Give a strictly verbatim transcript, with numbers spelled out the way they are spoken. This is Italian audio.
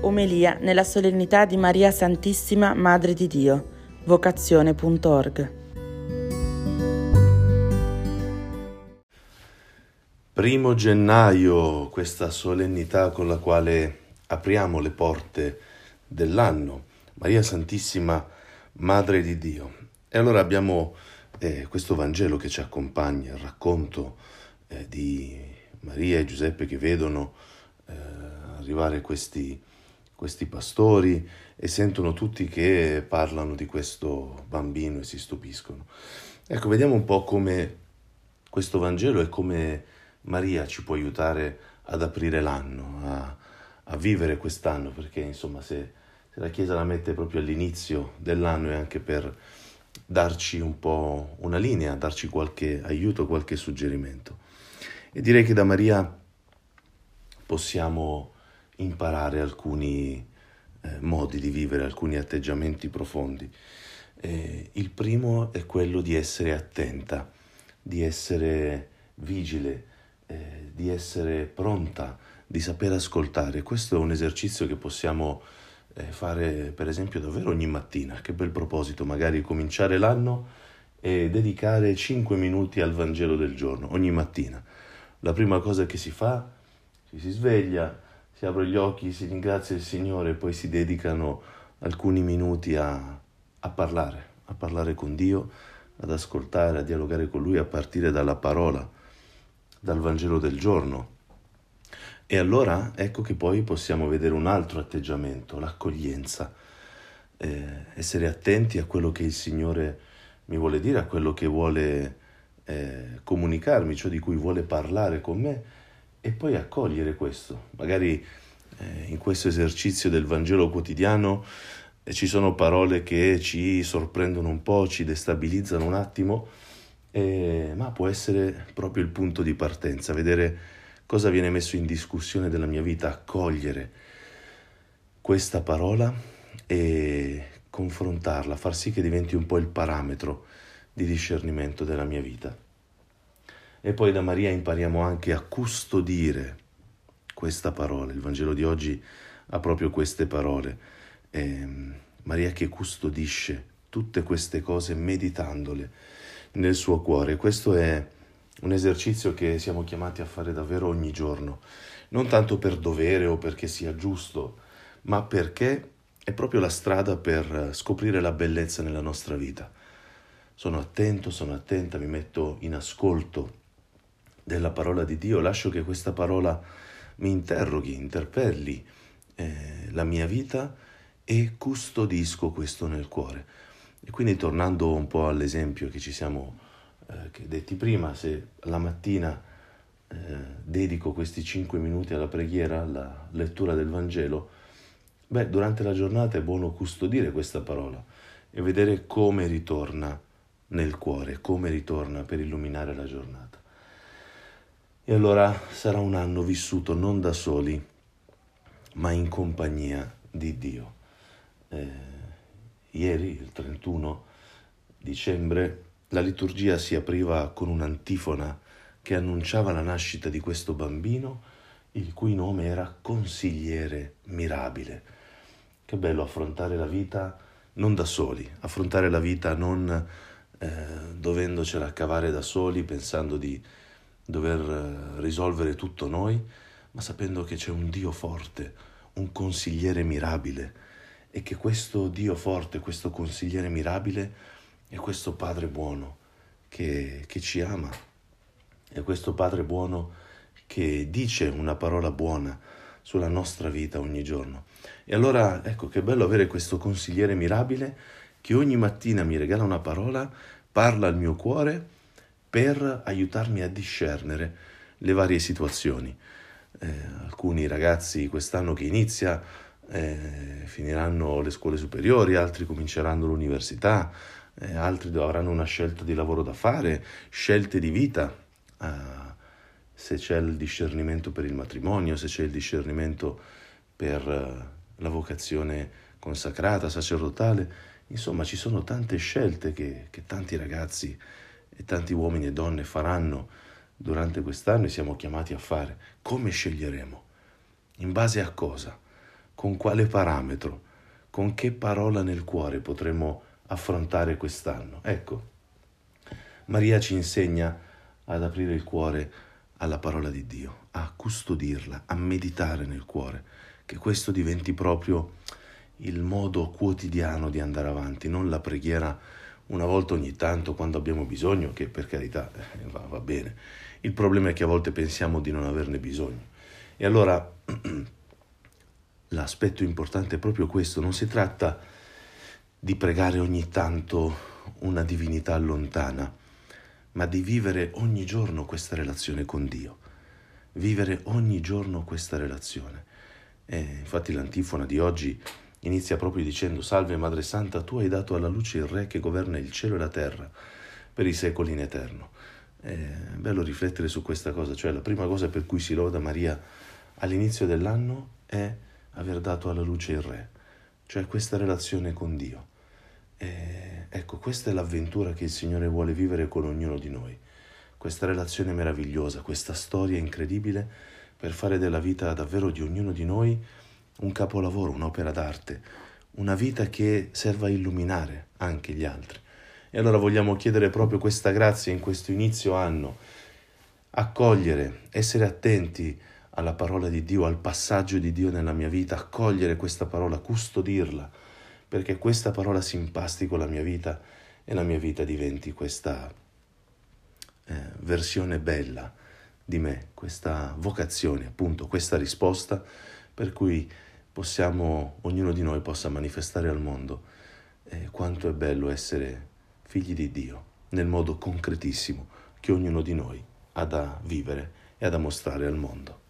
Omelia nella solennità di Maria Santissima, Madre di Dio. Vocazione punto org. Primo gennaio, questa solennità con la quale apriamo le porte dell'anno. Maria Santissima, Madre di Dio. E allora abbiamo eh, questo Vangelo che ci accompagna, il racconto eh, di Maria e Giuseppe che vedono eh, arrivare questi, questi pastori e sentono tutti che parlano di questo bambino e si stupiscono. Ecco, vediamo un po' come questo Vangelo e come Maria ci può aiutare ad aprire l'anno, a, a vivere quest'anno, perché insomma se, se la Chiesa la mette proprio all'inizio dell'anno è anche per darci un po' una linea, darci qualche aiuto, qualche suggerimento. E direi che da Maria possiamo imparare alcuni eh, modi di vivere, alcuni atteggiamenti profondi. Eh, il primo è quello di essere attenta, di essere vigile, eh, di essere pronta, di saper ascoltare. Questo è un esercizio che possiamo eh, fare, per esempio, davvero ogni mattina. Che bel proposito, magari cominciare l'anno e dedicare cinque minuti al Vangelo del giorno, ogni mattina. La prima cosa che si fa, ci si sveglia, si apre gli occhi, si ringrazia il Signore e poi si dedicano alcuni minuti a, a parlare, a parlare con Dio, ad ascoltare, a dialogare con Lui, a partire dalla parola, dal Vangelo del giorno. E allora ecco che poi possiamo vedere un altro atteggiamento, l'accoglienza, eh, essere attenti a quello che il Signore mi vuole dire, a quello che vuole eh, comunicarmi, ciò di cui vuole parlare con me, e poi accogliere questo. Magari eh, in questo esercizio del Vangelo quotidiano eh, ci sono parole che ci sorprendono un po', ci destabilizzano un attimo, eh, ma può essere proprio il punto di partenza, vedere cosa viene messo in discussione della mia vita, accogliere questa parola e confrontarla, far sì che diventi un po' il parametro di discernimento della mia vita. E poi da Maria impariamo anche a custodire questa parola. Il Vangelo di oggi ha proprio queste parole. Eh, Maria che custodisce tutte queste cose meditandole nel suo cuore. Questo è un esercizio che siamo chiamati a fare davvero ogni giorno, non tanto per dovere o perché sia giusto, ma perché è proprio la strada per scoprire la bellezza nella nostra vita. Sono attento, sono attenta, mi metto in ascolto della parola di Dio, lascio che questa parola mi interroghi, interpelli eh, la mia vita e custodisco questo nel cuore. E quindi tornando un po' all'esempio che ci siamo eh, che detti prima, se la mattina eh, dedico questi cinque minuti alla preghiera, alla lettura del Vangelo, Beh, durante la giornata è buono custodire questa parola e vedere come ritorna nel cuore, come ritorna per illuminare la giornata. E allora sarà un anno vissuto non da soli, ma in compagnia di Dio. Eh, ieri, il trentuno dicembre, la liturgia si apriva con un'antifona che annunciava la nascita di questo bambino, il cui nome era Consigliere Mirabile. Che bello affrontare la vita non da soli, affrontare la vita non eh, dovendocela cavare da soli, pensando di dover eh, risolvere tutto noi, ma sapendo che c'è un Dio forte, un consigliere mirabile, e che questo Dio forte, questo consigliere mirabile è questo Padre buono che, che ci ama, è questo Padre buono che dice una parola buona sulla nostra vita ogni giorno. E allora ecco che bello avere questo consigliere mirabile che ogni mattina mi regala una parola, parla al mio cuore per aiutarmi a discernere le varie situazioni. Eh, alcuni ragazzi quest'anno che inizia eh, finiranno le scuole superiori, altri cominceranno l'università, eh, altri avranno una scelta di lavoro da fare, scelte di vita, eh, se c'è il discernimento per il matrimonio, se c'è il discernimento per la vocazione consacrata, sacerdotale. Insomma, ci sono tante scelte che, che tanti ragazzi e tanti uomini e donne faranno durante quest'anno e siamo chiamati a fare. Come sceglieremo? In base a cosa? con quale parametro, con che parola nel cuore potremo affrontare quest'anno. Ecco, Maria ci insegna ad aprire il cuore alla parola di Dio, a custodirla, a meditare nel cuore, che questo diventi proprio il modo quotidiano di andare avanti, non la preghiera una volta ogni tanto quando abbiamo bisogno, che per carità va, va bene. Il problema è che a volte pensiamo di non averne bisogno. E allora l'aspetto importante è proprio questo, non si tratta di pregare ogni tanto una divinità lontana, ma di vivere ogni giorno questa relazione con Dio, vivere ogni giorno questa relazione. E infatti l'antifona di oggi inizia proprio dicendo: Salve Madre Santa, tu hai dato alla luce il Re che governa il cielo e la terra per i secoli in eterno. È bello riflettere su questa cosa, cioè la prima cosa per cui si loda Maria all'inizio dell'anno è aver dato alla luce il Re, cioè questa relazione con Dio. E ecco, questa è l'avventura che il Signore vuole vivere con ognuno di noi, questa relazione meravigliosa, questa storia incredibile, per fare della vita davvero di ognuno di noi un capolavoro, un'opera d'arte, una vita che serva a illuminare anche gli altri. E allora vogliamo chiedere proprio questa grazia in questo inizio anno, accogliere, essere attenti alla parola di Dio, al passaggio di Dio nella mia vita, accogliere questa parola, custodirla, perché questa parola si impasti con la mia vita e la mia vita diventi questa eh, versione bella di me, questa vocazione, appunto, questa risposta per cui possiamo, ognuno di noi possa manifestare al mondo eh, quanto è bello essere figli di Dio nel modo concretissimo che ognuno di noi ha da vivere e ha da mostrare al mondo.